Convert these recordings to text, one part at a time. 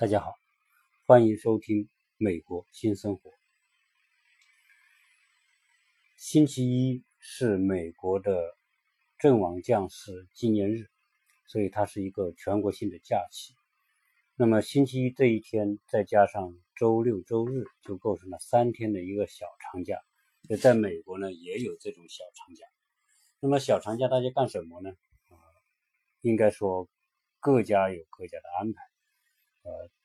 大家好，欢迎收听《美国新生活》。星期一是美国的阵亡将士纪念日，所以它是一个全国性的假期。那么星期一这一天再加上周六周日，就构成了3天的一个小长假。就在美国呢，也有这种小长假。那么小长假大家干什么呢？应该说各家有各家的安排。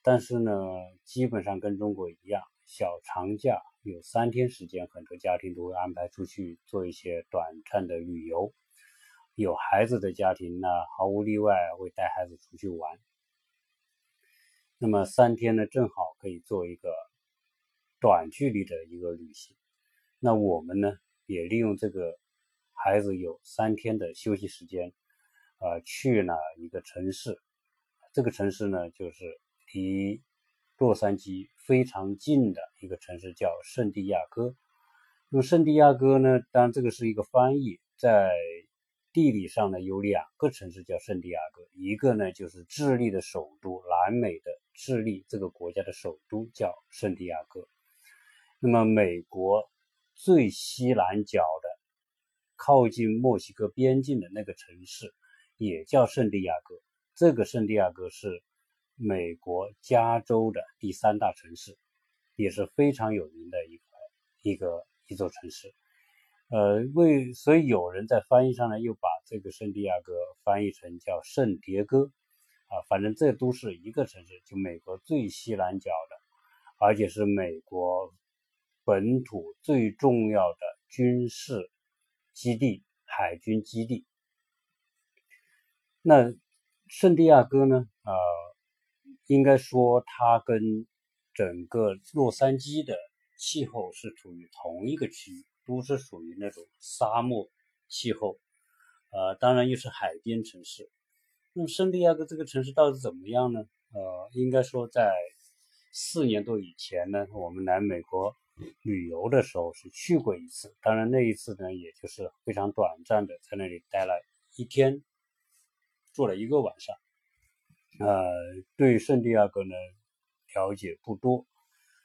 但是呢，基本上跟中国一样，小长假有3天时间，很多家庭都会安排出去做一些短暂的旅游。有孩子的家庭呢，毫无例外会带孩子出去玩。那么3天呢，正好可以做一个短距离的一个旅行。那我们呢，也利用这个孩子有3天的休息时间，去了一个城市。这个城市呢，就是离洛杉矶非常近的一个城市，叫圣地亚哥。那么圣地亚哥呢，当然这个是一个翻译，在地理上呢有2个城市叫圣地亚哥，一个呢就是智利的首都，南美的智利这个国家的首都叫圣地亚哥。那么美国最西南角的靠近墨西哥边境的那个城市也叫圣地亚哥。这个圣地亚哥是美国加州的第3大城市，也是非常有名的一座城市。所以有人在翻译上呢，又把这个圣地亚哥翻译成叫圣迭戈啊，反正这都是一个城市，就美国最西南角的，而且是美国本土最重要的军事基地，海军基地。那圣地亚哥呢，应该说它跟整个洛杉矶的气候是处于同一个区域，都是属于那种沙漠气候，当然又是海边城市。那么圣地亚哥这个城市到底怎么样呢？应该说在4年多以前呢，我们来美国旅游的时候是去过一次，当然那一次呢，也就是非常短暂的，在那里待了1天。做了1个晚上，对圣地亚哥呢了解不多，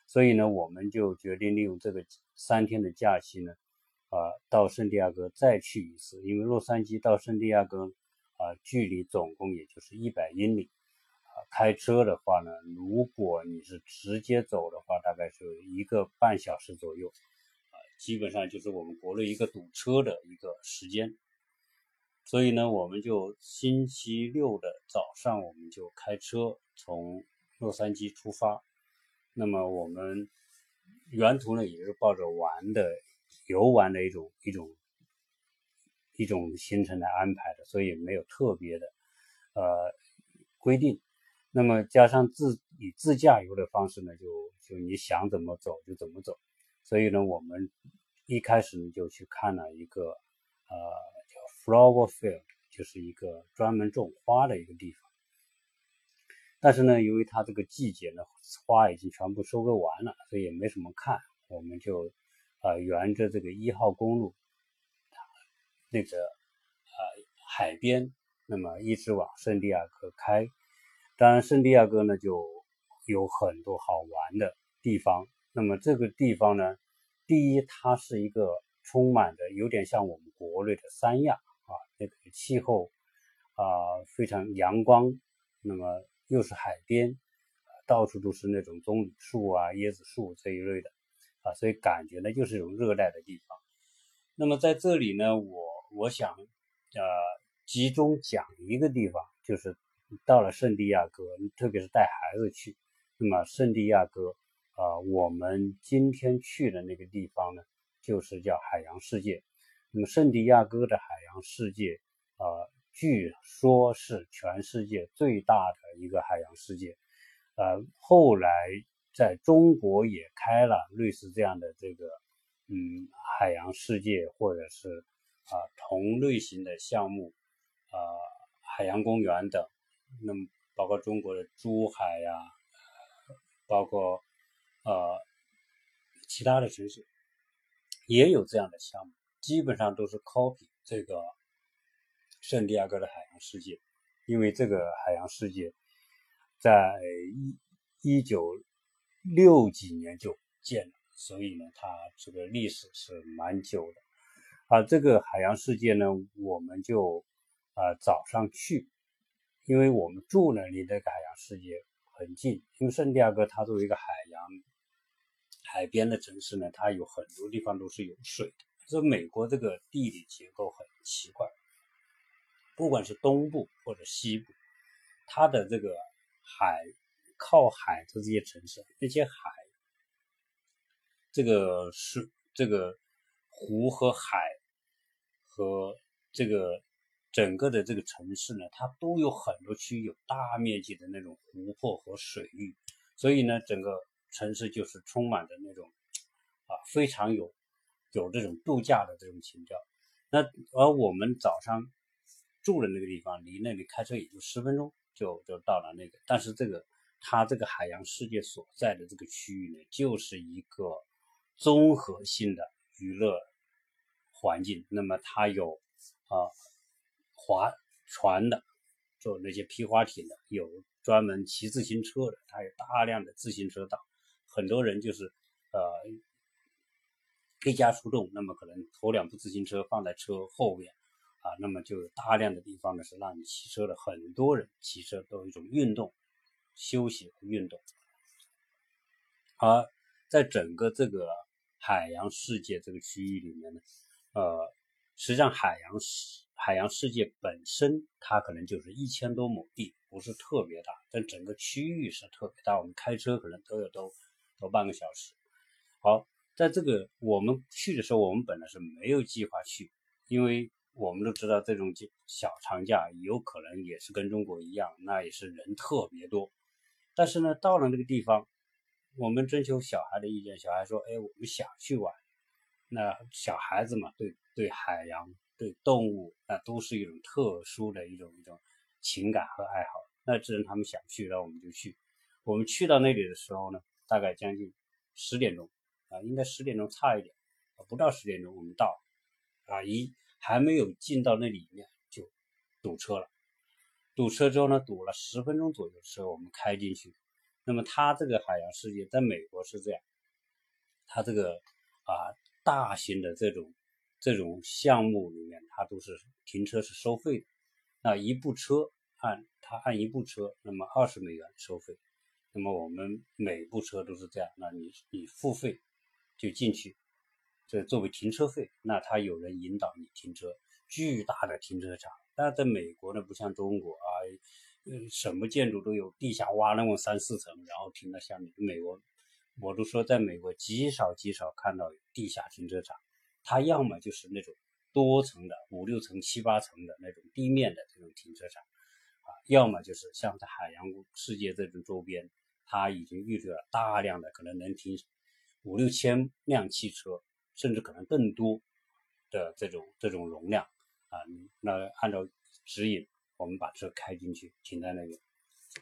所以呢，我们就决定利用这个3天的假期呢，到圣地亚哥再去一次。因为洛杉矶到圣地亚哥距离总共也就是100英里，开车的话呢，如果你是直接走的话，大概是1个半小时左右，基本上就是我们国内1个堵车的一个时间。所以呢，我们就星期六的早上，我们就开车从洛杉矶出发。那么我们沿途呢，也是抱着游玩的一种行程来安排的，所以没有特别的规定。那么加上以自驾游的方式呢，就你想怎么走就怎么走。所以呢，我们一开始呢就去看了一个flower field， 就是一个专门种花的一个地方。但是呢，由于它这个季节呢，花已经全部收割完了，所以也没什么看。我们就沿着这个1号公路那个海边，那么一直往圣地亚哥开。当然圣地亚哥呢就有很多好玩的地方。那么这个地方呢，第一，它是一个充满着有点像我们国内的三亚那个气候非常阳光，那么又是海边，到处都是那种棕榈树椰子树这一类的所以感觉呢就是一种热带的地方。那么在这里呢，我想集中讲一个地方，就是到了圣地亚哥，特别是带孩子去。那么圣地亚哥我们今天去的那个地方呢，就是叫海洋世界。那么圣地亚哥的海洋世界据说是全世界最大的一个海洋世界。后来在中国也开了类似这样的这个海洋世界，或者是同类型的项目，海洋公园等。那么包括中国的珠海包括其他的城市也有这样的项目，基本上都是 copy 这个圣地亚哥的海洋世界。因为这个海洋世界在1960几年就建了，所以呢它这个历史是蛮久的。这个海洋世界呢我们就早上去，因为我们住呢离这个海洋世界很近，因为圣地亚哥它作为一个海边的城市呢，它有很多地方都是有水的。所以美国这个地理结构很奇怪，不管是东部或者西部，它的这个靠海的这些城市，那些海这个湖和海和这个整个的这个城市呢，它都有很多区域有大面积的那种湖泊和水域，所以呢整个城市就是充满着那种非常有这种度假的这种情调。那而我们早上住的那个地方离那里开车也就10分钟就到了那个，但是它这个海洋世界所在的这个区域呢，就是一个综合性的娱乐环境。那么它有划船的，做那些皮划艇的，有专门骑自行车的，它有大量的自行车道，很多人就是离家出动，那么可能头2部自行车放在车后面那么就有大量的地方呢是让你骑车的，很多人骑车都有一种运动休息和运动。在整个这个海洋世界这个区域里面呢，实际上海洋世界本身它可能就是1000多亩地，不是特别大，但整个区域是特别大，我们开车可能都有都半个小时。好，在这个我们去的时候，我们本来是没有计划去，因为我们都知道这种小长假有可能也是跟中国一样，那也是人特别多。但是呢到了那个地方，我们征求小孩的意见，小孩说我们想去玩。那小孩子嘛，对海洋对动物那都是一种特殊的一种情感和爱好，那既然他们想去，那我们就去。我们去到那里的时候呢，大概将近10点钟应该10点钟差一点，不到10点钟我们到还没有进到那里面就堵车了。堵车之后呢，堵了10分钟左右的时候我们开进去。那么它这个海洋世界在美国是这样，它这个大型的这种项目里面，它都是停车是收费的。那一部车按一部车，那么$20收费。那么我们每部车都是这样，那你付费就进去，这作为停车费，那他有人引导你停车，巨大的停车场。但在美国呢，不像中国什么建筑都有，地下挖那么3-4层，然后停到下面。美国，我都说在美国极少看到有地下停车场，它要么就是那种多层的5-6层、7-8层的那种地面的这种停车场要么就是像在海洋世界这种周边，它已经预留了大量的可能能停5-6千辆汽车。甚至可能更多的这种容量那按照指引我们把车开进去，停在那里。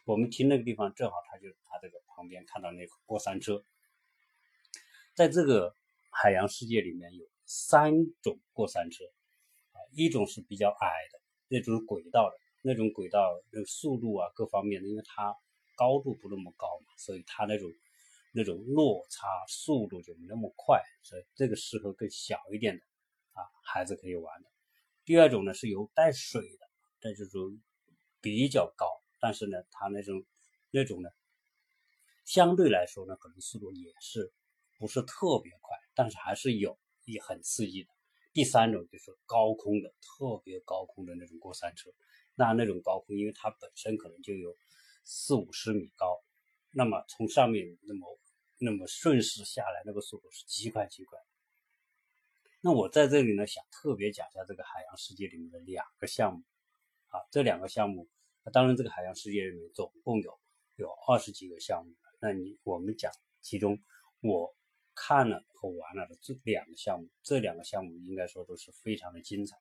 我们停那个地方正好它这个旁边看到那个过山车。在这个海洋世界里面有3种过山车一种是比较矮的那种轨道的，那种轨道那个速度各方面的，因为它高度不那么高嘛，所以它那种落差速度就没那么快，所以这个适合更小一点的孩子可以玩的。第2种呢是有带水的，这就是比较高，但是呢它那种呢相对来说呢可能速度也是不是特别快，但是还是也很刺激的。第3种就是高空的，特别高空的那种过山车，那种高空因为它本身可能就有40-50米高，那么从上面那么顺势下来，那个速度是极快。那我在这里呢想特别讲一下这个海洋世界里面的2个项目这2个项目当然这个海洋世界里面总共有20几个项目，那我们讲其中我看了和玩了的2个项目，这2个项目应该说都是非常的精彩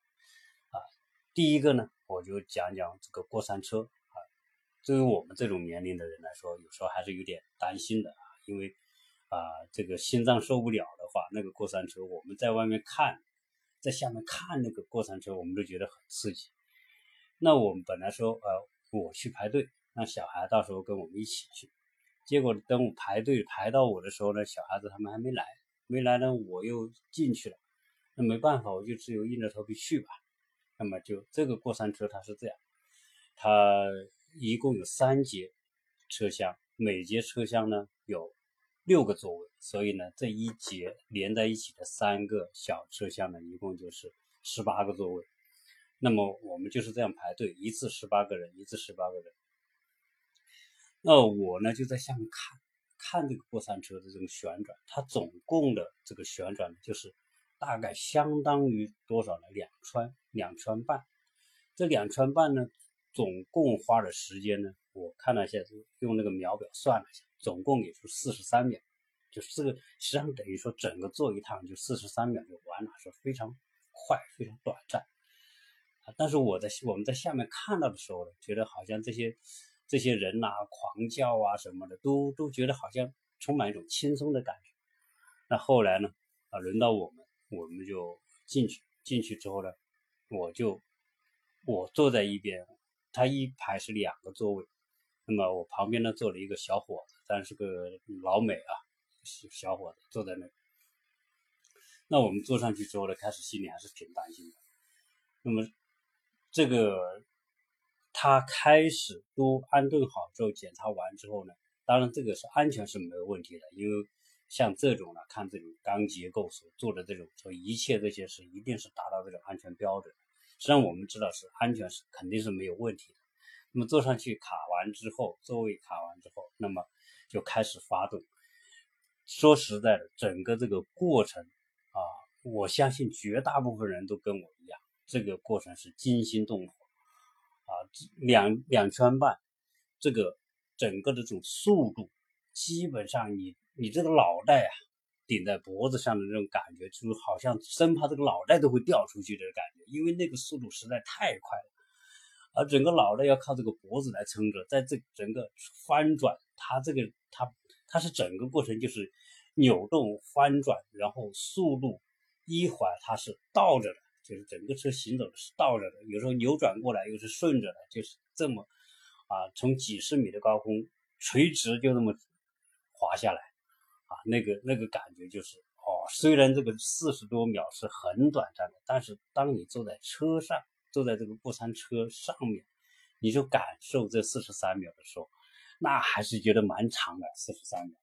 第一个呢我就讲讲这个过山车。对于我们这种年龄的人来说，有时候还是有点担心的因为这个心脏受不了的话，那个过山车我们在外面看，在下面看那个过山车我们都觉得很刺激。那我们本来说我去排队让小孩到时候跟我们一起去，结果等我排队排到我的时候呢，小孩子他们还没来呢，我又进去了。那没办法，我就只有硬着头皮去吧。那么就这个过山车它是这样，它一共有3节车厢，每节车厢呢有6个座位，所以呢这一节连在一起的3个小车厢呢，一共就是18个座位。那么我们就是这样排队，一次18个人，一次18个人。那我呢就在下面看这个过山车的这个旋转，它总共的这个旋转就是大概相当于多少呢？两圈半。这2圈半呢，总共花的时间呢，我看了一下，用那个秒表算了一下，总共也就43秒，就是这个实际上等于说整个坐一趟就43秒就完了，是非常快，非常短暂。但是我们在下面看到的时候呢，觉得好像这些人呐、狂叫啊什么的，都觉得好像充满一种轻松的感觉。那后来呢，轮到我们就进去之后呢，我坐在一边，他一排是2个座位，那么我旁边呢坐了一个小伙子，但是个老美啊，小伙子坐在那里。那我们坐上去之后呢，开始心里还是挺担心的。那么这个他开始都安顿好之后，检查完之后呢，当然这个是安全是没有问题的，因为像这种呢，看这种钢结构所做的这种，所以一切这些是一定是达到这种安全标准。实际上我们知道是安全是肯定是没有问题的。那么坐上去卡完之后，座位卡完之后，那么就开始发动。说实在的，整个这个过程啊，我相信绝大部分人都跟我一样，这个过程是惊心动魄啊，两圈半，这个整个的这种速度，基本上你这个脑袋啊顶在脖子上的那种感觉，就好像生怕这个脑袋都会掉出去的感觉，因为那个速度实在太快了，而整个脑袋要靠这个脖子来撑着，在这整个翻转，它是整个过程就是扭动翻转，然后速度一会儿它是倒着的，就是整个车行走的是倒着的，有时候扭转过来又是顺着的，就是这么从几十米的高空垂直就那么滑下来。那个感觉就是虽然这个40多秒是很短暂的，但是当你坐在车上，坐在这个过山车上面，你就感受这43秒的时候，那还是觉得蛮长的。43秒，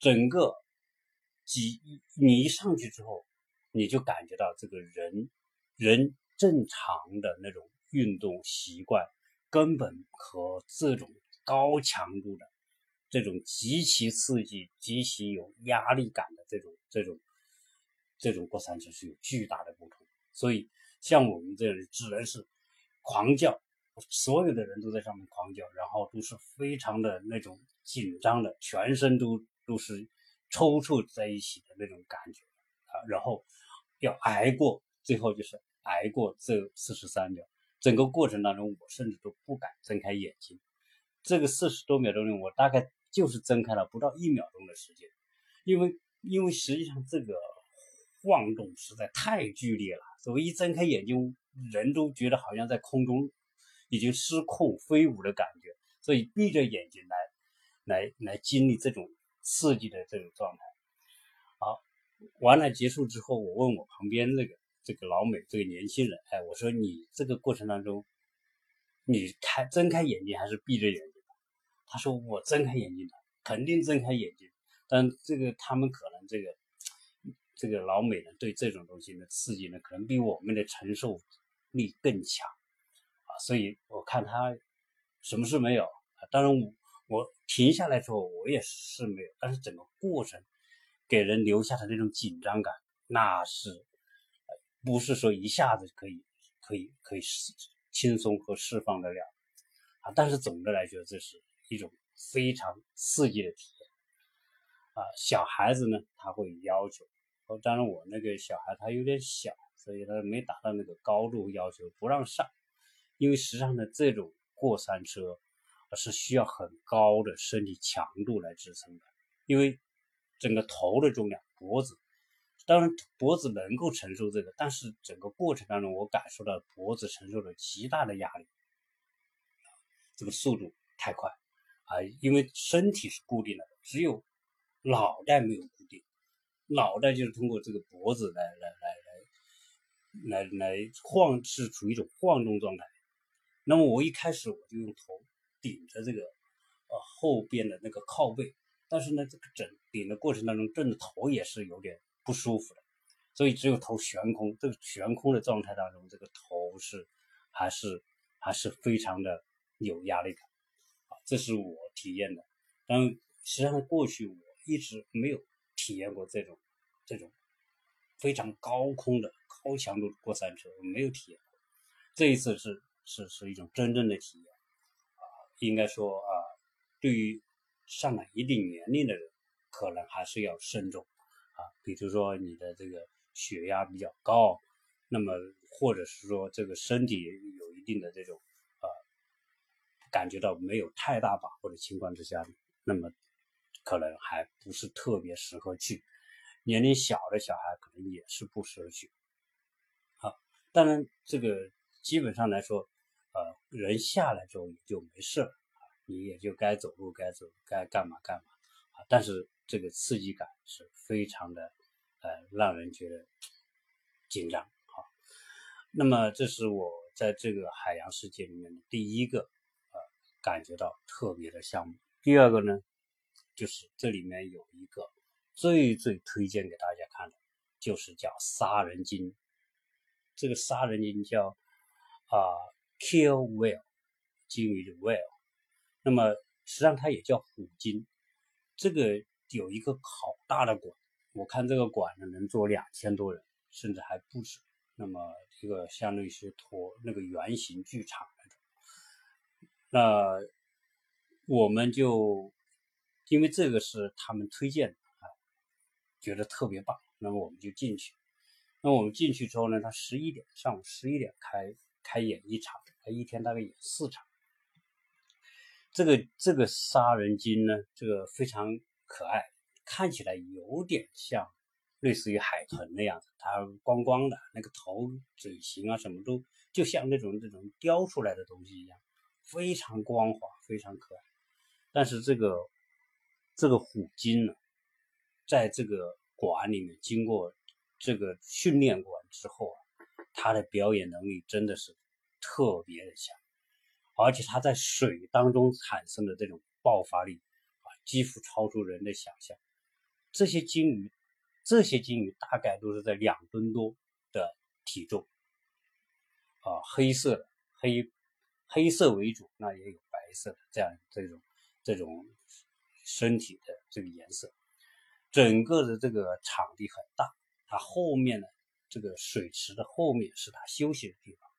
整个你一上去之后，你就感觉到这个人正常的那种运动习惯，根本和这种高强度的这种极其刺激、极其有压力感的这种过山车是有巨大的不同。所以像我们这人只能是狂叫，所有的人都在上面狂叫，然后都是非常的那种紧张的，全身都是抽搐在一起的那种感觉然后要挨过，最后就是挨过这43秒。整个过程当中，我甚至都不敢睁开眼睛。这个40多秒钟，我大概就是睁开了不到1秒钟的时间，因为实际上这个晃动实在太剧烈了，所以一睁开眼睛，人都觉得好像在空中已经失控飞舞的感觉，所以闭着眼睛来经历这种刺激的这种状态。好，完了结束之后，我问我旁边这个老美这个年轻人，我说你这个过程当中，你睁开眼睛还是闭着眼睛？他说我睁开眼睛的，肯定睁开眼睛。但这个他们可能这个老美人对这种东西的刺激呢，可能比我们的承受力更强所以我看他什么事没有当然我停下来之后我也是没有，但是整个过程给人留下的那种紧张感，那是不是说一下子可以轻松和释放得了但是总的来说，这是一种非常刺激的体验小孩子呢，他会要求，当然我那个小孩他有点小，所以他没达到那个高度要求，不让上。因为实际上呢，这种过山车是需要很高的身体强度来支撑的，因为整个头的重量，脖子，当然脖子能够承受这个，但是整个过程当中，我感受到脖子承受了极大的压力，这个速度太快因为身体是固定的，只有脑袋没有固定，脑袋就是通过这个脖子来晃，是处于一种晃动状态。那么我一开始我就用头顶着这个后边的那个靠背，但是呢这个顶的过程当中，震的头也是有点不舒服的，所以只有头悬空。这个悬空的状态当中，这个头是还是非常的有压力感啊，这是我体验的。但实际上过去我一直没有体验过这种非常高空的高强度过山车，我没有体验过。这一次是一种真正的体验啊，应该说啊，对于上了一定年龄的人，可能还是要慎重啊。比如说你的这个血压比较高，那么或者是说这个身体有一定的这种感觉到没有太大把握的情况之下，那么可能还不是特别适合去。年龄小的小孩可能也是不适合去啊。当然这个基本上来说人下来之后也就没事了啊，你也就该走路该走，该干嘛干嘛啊。但是这个刺激感是非常的让人觉得紧张啊。那么这是我在这个海洋世界里面的第一个感觉到特别的项目。第二个呢，就是这里面有一个最推荐给大家看的，就是叫杀人鲸。这个杀人鲸叫Kill whale， 鲸鱼的 whale。 那么实际上它也叫虎鲸。这个有一个好大的馆，我看这个馆呢能坐2000多人，甚至还不止。那么这个相当于是那个圆形剧场那种。那我们就因为这个是他们推荐的，觉得特别棒，那么我们就进去。那我们进去之后呢，他11点，上午11点开演一场，他一天大概演4场。这个杀人鲸呢，这个非常可爱，看起来有点像类似于海豚那样子，它光光的，那个头嘴型啊什么都就像那种雕出来的东西一样，非常光滑，非常可爱。但是这个虎鲸呢，在这个馆里面经过这个训练馆之后啊，他的表演能力真的是特别的强，而且他在水当中产生的这种爆发力啊，几乎超出人的想象。这些鲸鱼大概都是在2吨多的体重啊，黑色的黑色为主，那也有白色的这样这种身体的这个颜色。整个的这个场地很大，它后面呢，这个水池的后面是它休息的地方，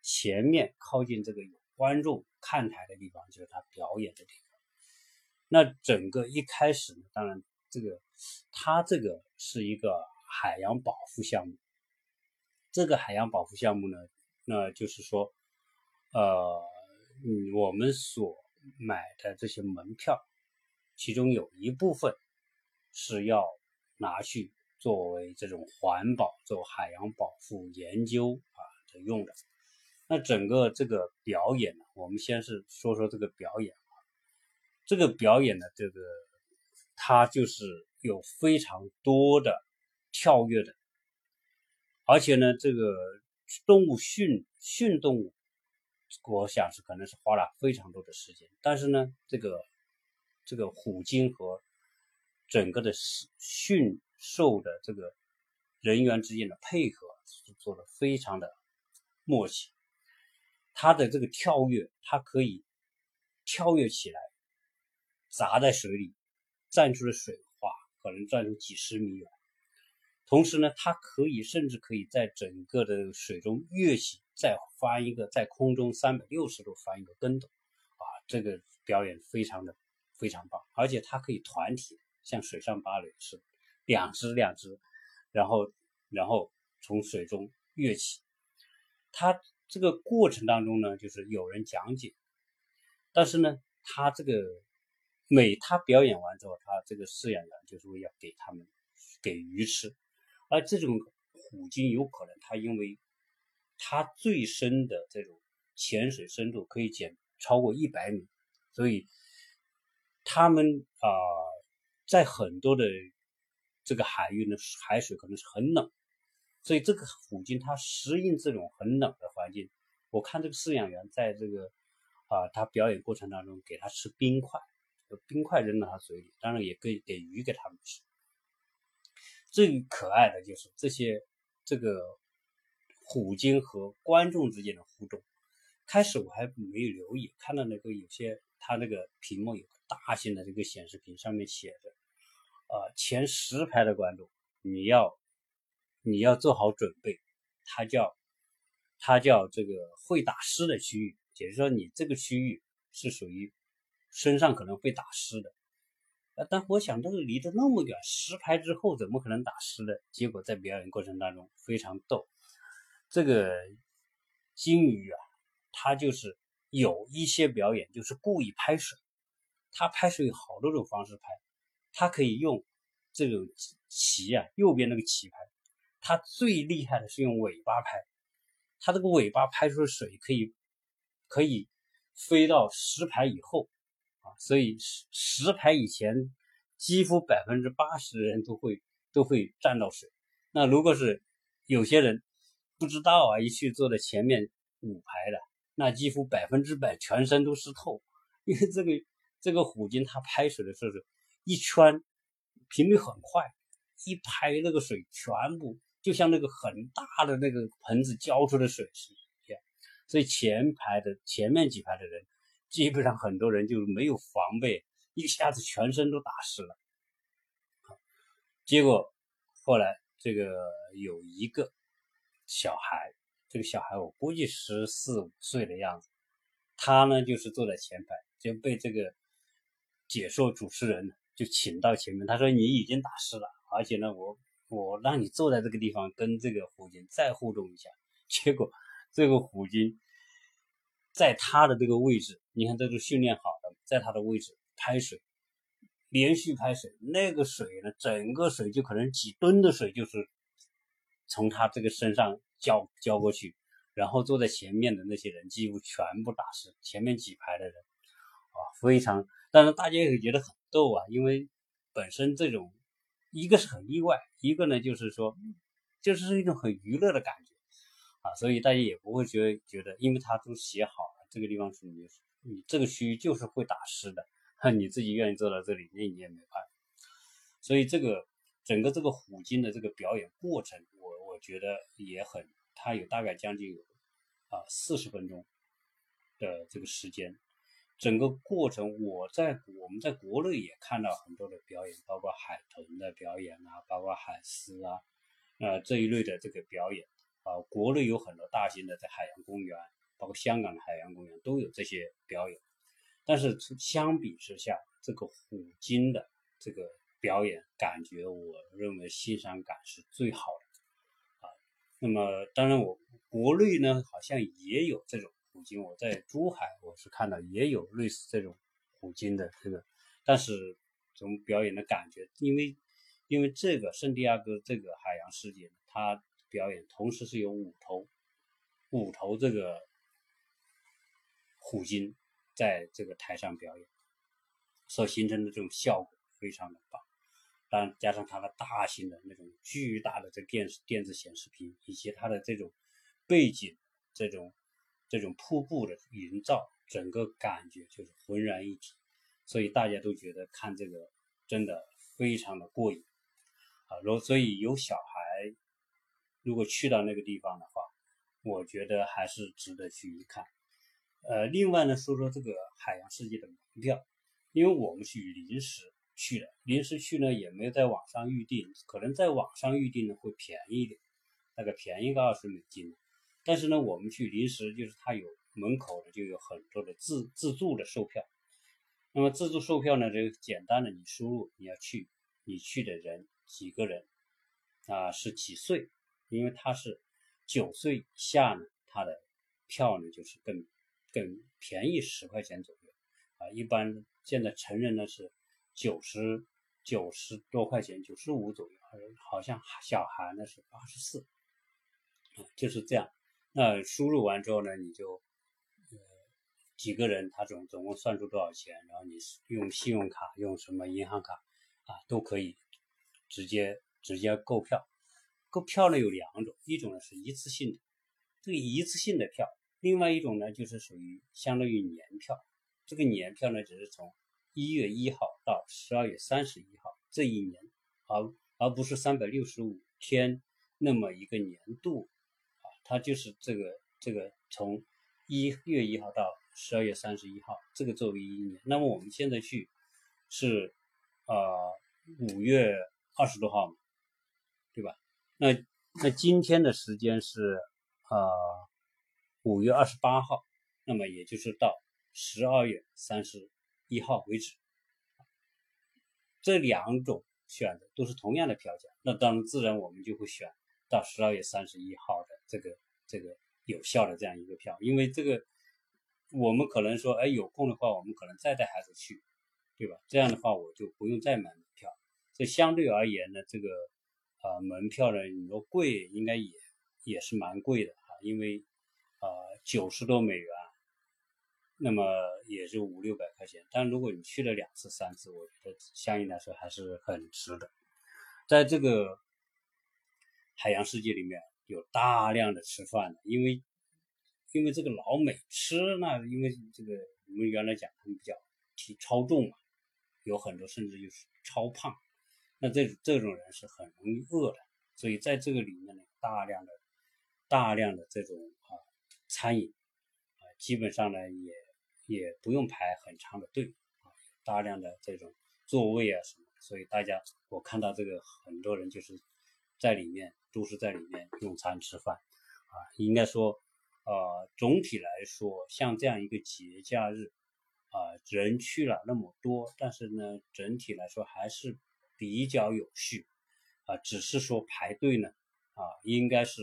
前面靠近这个有观众看台的地方就是它表演的地方。那整个一开始呢，当然它这个是一个海洋保护项目。这个海洋保护项目呢，那就是说我们所买的这些门票，其中有一部分是要拿去作为这种环保、做海洋保护研究的用的。那整个这个表演呢，我们先是说说这个表演啊。这个表演呢，它就是有非常多的跳跃的，而且呢，这个动物训动物，我想是可能是花了非常多的时间。但是呢，这个虎鲸和整个的驯兽的这个人员之间的配合是做得非常的默契。它的这个跳跃，它可以跳跃起来，砸在水里，站出的水花可能站出几10米远。同时呢，它甚至可以在整个的水中跃起，再翻一个，在空中360度翻一个跟斗啊！这个表演非常棒，而且它可以团体。像水上芭蕾是两只，然后从水中跃起。它这个过程当中呢，就是有人讲解，但是呢，它这个它表演完之后，它这个饲养员就是为了给他们给鱼吃。而这种虎鲸有可能它因为它最深的这种潜水深度可以减超过100米，所以他们在很多的这个海域呢，海水可能是很冷，所以这个虎鲸它适应这种很冷的环境。我看这个饲养员在这个他表演过程当中给他吃冰块，冰块扔到他嘴里，当然也可以给鱼给他们吃。最可爱的就是这个虎鲸和观众之间的互动。开始我还没有留意，看到那个有些他那个屏幕有个大型的这个显示屏，上面写着前10排的观众你要做好准备，他叫这个会打湿的区域，也就是说你这个区域是属于身上可能会打湿的。但我想这个离得那么远，10排之后怎么可能打湿的？结果在表演过程当中非常逗，这个鲸鱼它就是有一些表演就是故意拍水，它拍水有好多种方式拍，它可以用这种鳍右边那个鳍拍，它最厉害的是用尾巴拍，它这个尾巴拍出的水可以飞到10排以后所以10排以前几乎80%的人都会沾到水。那如果是有些人不知道一去坐在前面5排的，那几乎100%全身都湿透，因为这个虎鲸它拍水的时候一圈频率很快，一拍那个水全部就像那个很大的那个盆子浇出的水一样，所以前面几排的人基本上很多人就没有防备，一下子全身都打湿了。结果后来这个有一个小孩，我估计14、15岁的样子，他呢就是坐在前排，就被这个解说主持人就请到前面，他说你已经打湿了，而且呢我让你坐在这个地方跟这个虎鲸再互动一下。结果这个虎鲸在他的这个位置，你看这是训练好的，在他的位置拍水，连续拍水，那个水呢整个水就可能几吨的水就是从他这个身上浇过去，然后坐在前面的那些人几乎全部打湿，前面几排的人非常，但是大家也觉得很逗因为本身这种一个是很意外，一个呢就是说就是一种很娱乐的感觉所以大家也不会觉得因为他都写好了这个地方是你这个区域就是会打湿的，你自己愿意坐到这里那你也没办法。所以这个整个这个虎鲸的这个表演过程我觉得也很，它有大概将近有40分钟的这个时间，整个过程我们在国内也看到很多的表演，包括海豚的表演包括海狮这一类的这个表演国内有很多大型的在海洋公园，包括香港的海洋公园都有这些表演。但是相比之下，这个虎鲸的这个表演感觉我认为欣赏感是最好的。那么当然我国内呢好像也有这种虎鲸，我在珠海我是看到也有类似这种虎鲸的这个，但是从表演的感觉，因为这个圣地亚哥这个海洋世界它表演同时是有五头这个虎鲸在这个台上表演所形成的这种效果非常的棒，加上它的大型的那种巨大的这电子显示屏，以及它的这种背景这种瀑布的营造，整个感觉就是浑然一体，所以大家都觉得看这个真的非常的过瘾所以有小孩如果去到那个地方的话，我觉得还是值得去一看。另外呢说这个海洋世界的门票，因为我们去临时去呢也没有在网上预定，可能在网上预定呢会便宜一点，大概便宜个$20，但是呢我们去临时就是它有门口的就有很多的自助的售票，那么自助售票呢就简单的你输入你要去你去的人几个人是几岁，因为它是9岁以下呢它的票呢就是更便宜$10左右一般现在成人呢是90多块钱95左右，好像小孩呢是84就是这样。那输入完之后呢你就几个人，他总共算出多少钱，然后你用信用卡用什么银行卡啊都可以直接购票。购票呢有两种，一种呢是一次性的，这个一次性的票，另外一种呢就是属于相当于年票，这个年票呢只是从1月1号到12月31号这一年，而不是365天那么一个年度啊，它就是这个从1月1号到12月31号这个作为一年。那么我们现在去是5月20多号嘛，对吧？那今天的时间是5月28号，那么也就是到12月31号为止。这两种选的都是同样的票价，那当然自然我们就会选到12月31号的这个有效的这样一个票，因为这个我们可能说，哎，有空的话我们可能再带孩子去，对吧？这样的话我就不用再买门票。所以相对而言呢，这个门票呢，你说贵应该也是蛮贵的啊，因为$90多，那么也是500-600块钱。但如果你去了2次、3次，我觉得相应来说还是很值的。在这个海洋世界里面有大量的吃饭的，因为这个老美吃呢，因为这个我们原来讲他们比较超重嘛，有很多甚至就是超胖，那这种人是很容易饿的，所以在这个里面呢，大量的这种餐饮基本上呢也不用排很长的队啊，大量的这种座位啊什么，所以大家我看到这个很多人就是在里面都是在里面用餐吃饭啊，应该说总体来说像这样一个节假日啊，人去了那么多，但是呢整体来说还是比较有序啊，只是说排队呢应该是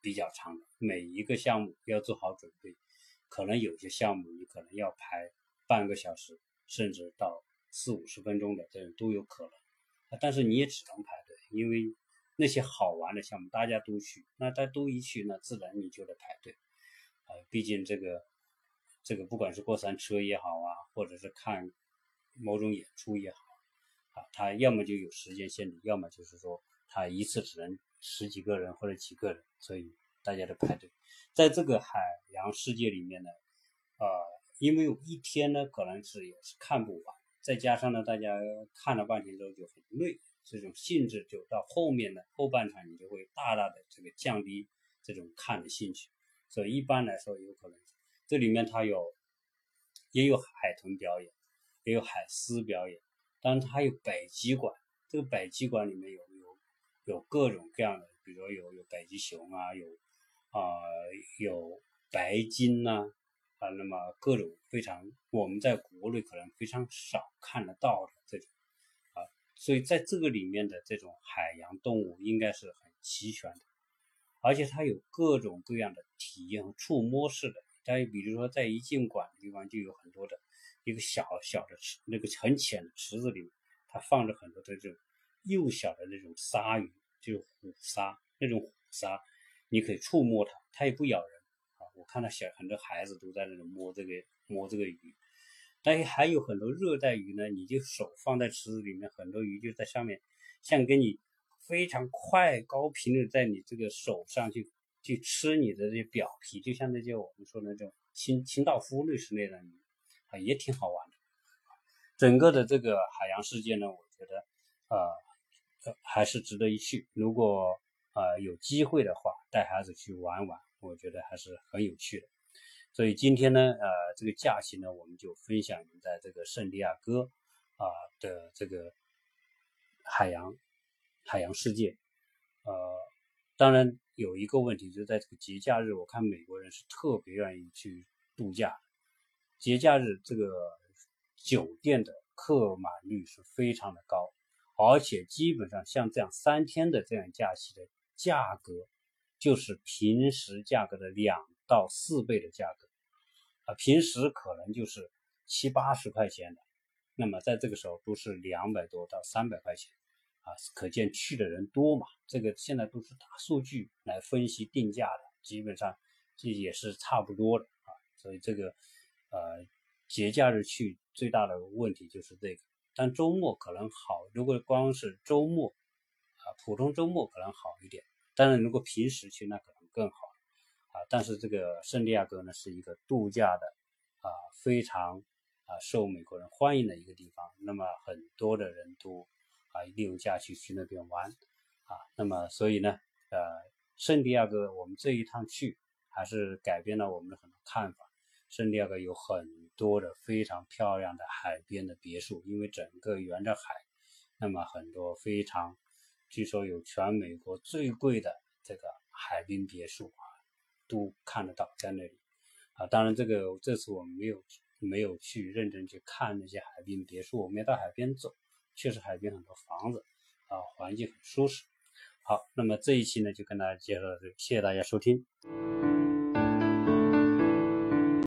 比较长的，每一个项目要做好准备。可能有些项目你可能要排半个小时，甚至到40-50分钟的这种都有可能，但是你也只能排队，因为那些好玩的项目大家都去，那大家都一去，那自然你就得排队毕竟这个不管是过山车也好啊，或者是看某种演出也好它要么就有时间限制，要么就是说它一次只能10几个人或者几个人，所以大家都排队。在这个海洋世界里面呢因为有一天呢可能是也是看不完，再加上呢大家看了半天之后就很累，这种兴致就到后面的后半场你就会大大的这个降低这种看的兴趣，所以一般来说有可能这里面它也有海豚表演，也有海狮表演，当然它还有北极馆，这个北极馆里面有各种各样的，比如说有北极熊啊，有白鲸啊，那么各种非常我们在国内可能非常少看得到的这种所以在这个里面的这种海洋动物应该是很齐全的，而且它有各种各样的体验和触摸式的，但比如说在一进馆的地方就有很多的一个小的池，那个很浅的池子里它放着很多的这种幼小的那种鲨鱼，就是虎鲨，那种虎鲨你可以触摸它，它也不咬人我看到很多孩子都在那里摸这个鱼，但还有很多热带鱼呢，你就手放在池子里面，很多鱼就在上面像跟你非常快高频的在你这个手上去吃你的这些表皮，就像那些我们说的那种清道夫类似类的鱼也挺好玩的。整个的这个海洋世界呢，我觉得还是值得一去，如果有机会的话带孩子去玩玩，我觉得还是很有趣的。所以今天呢这个假期呢我们就分享在这个圣地亚哥的这个海洋世界当然有一个问题，就是在这个节假日我看美国人是特别愿意去度假，节假日这个酒店的客满率是非常的高，而且基本上像这样3天的这样假期的价格就是平时价格的2到4倍的价格平时可能就是70-80块钱的，那么在这个时候都是200多到300块钱可见去的人多嘛，这个现在都是大数据来分析定价的，基本上这也是差不多的所以这个节假日去最大的问题就是这个。但周末可能好，如果光是周末普通周末可能好一点，当然如果平时去那可能更好但是这个圣地亚哥呢是一个度假的非常受美国人欢迎的一个地方，那么很多的人都利用假期去那边玩那么所以呢圣地亚哥我们这一趟去还是改变了我们的很多看法。圣地亚哥有很多的非常漂亮的海边的别墅，因为整个沿着海，那么很多非常据说有全美国最贵的这个海滨别墅都看得到在那里当然这次我们没有去认真去看那些海滨别墅，我们要到海边走，确实海边很多房子环境很舒适。好，那么这一期呢就跟大家介绍到这里，谢谢大家收听。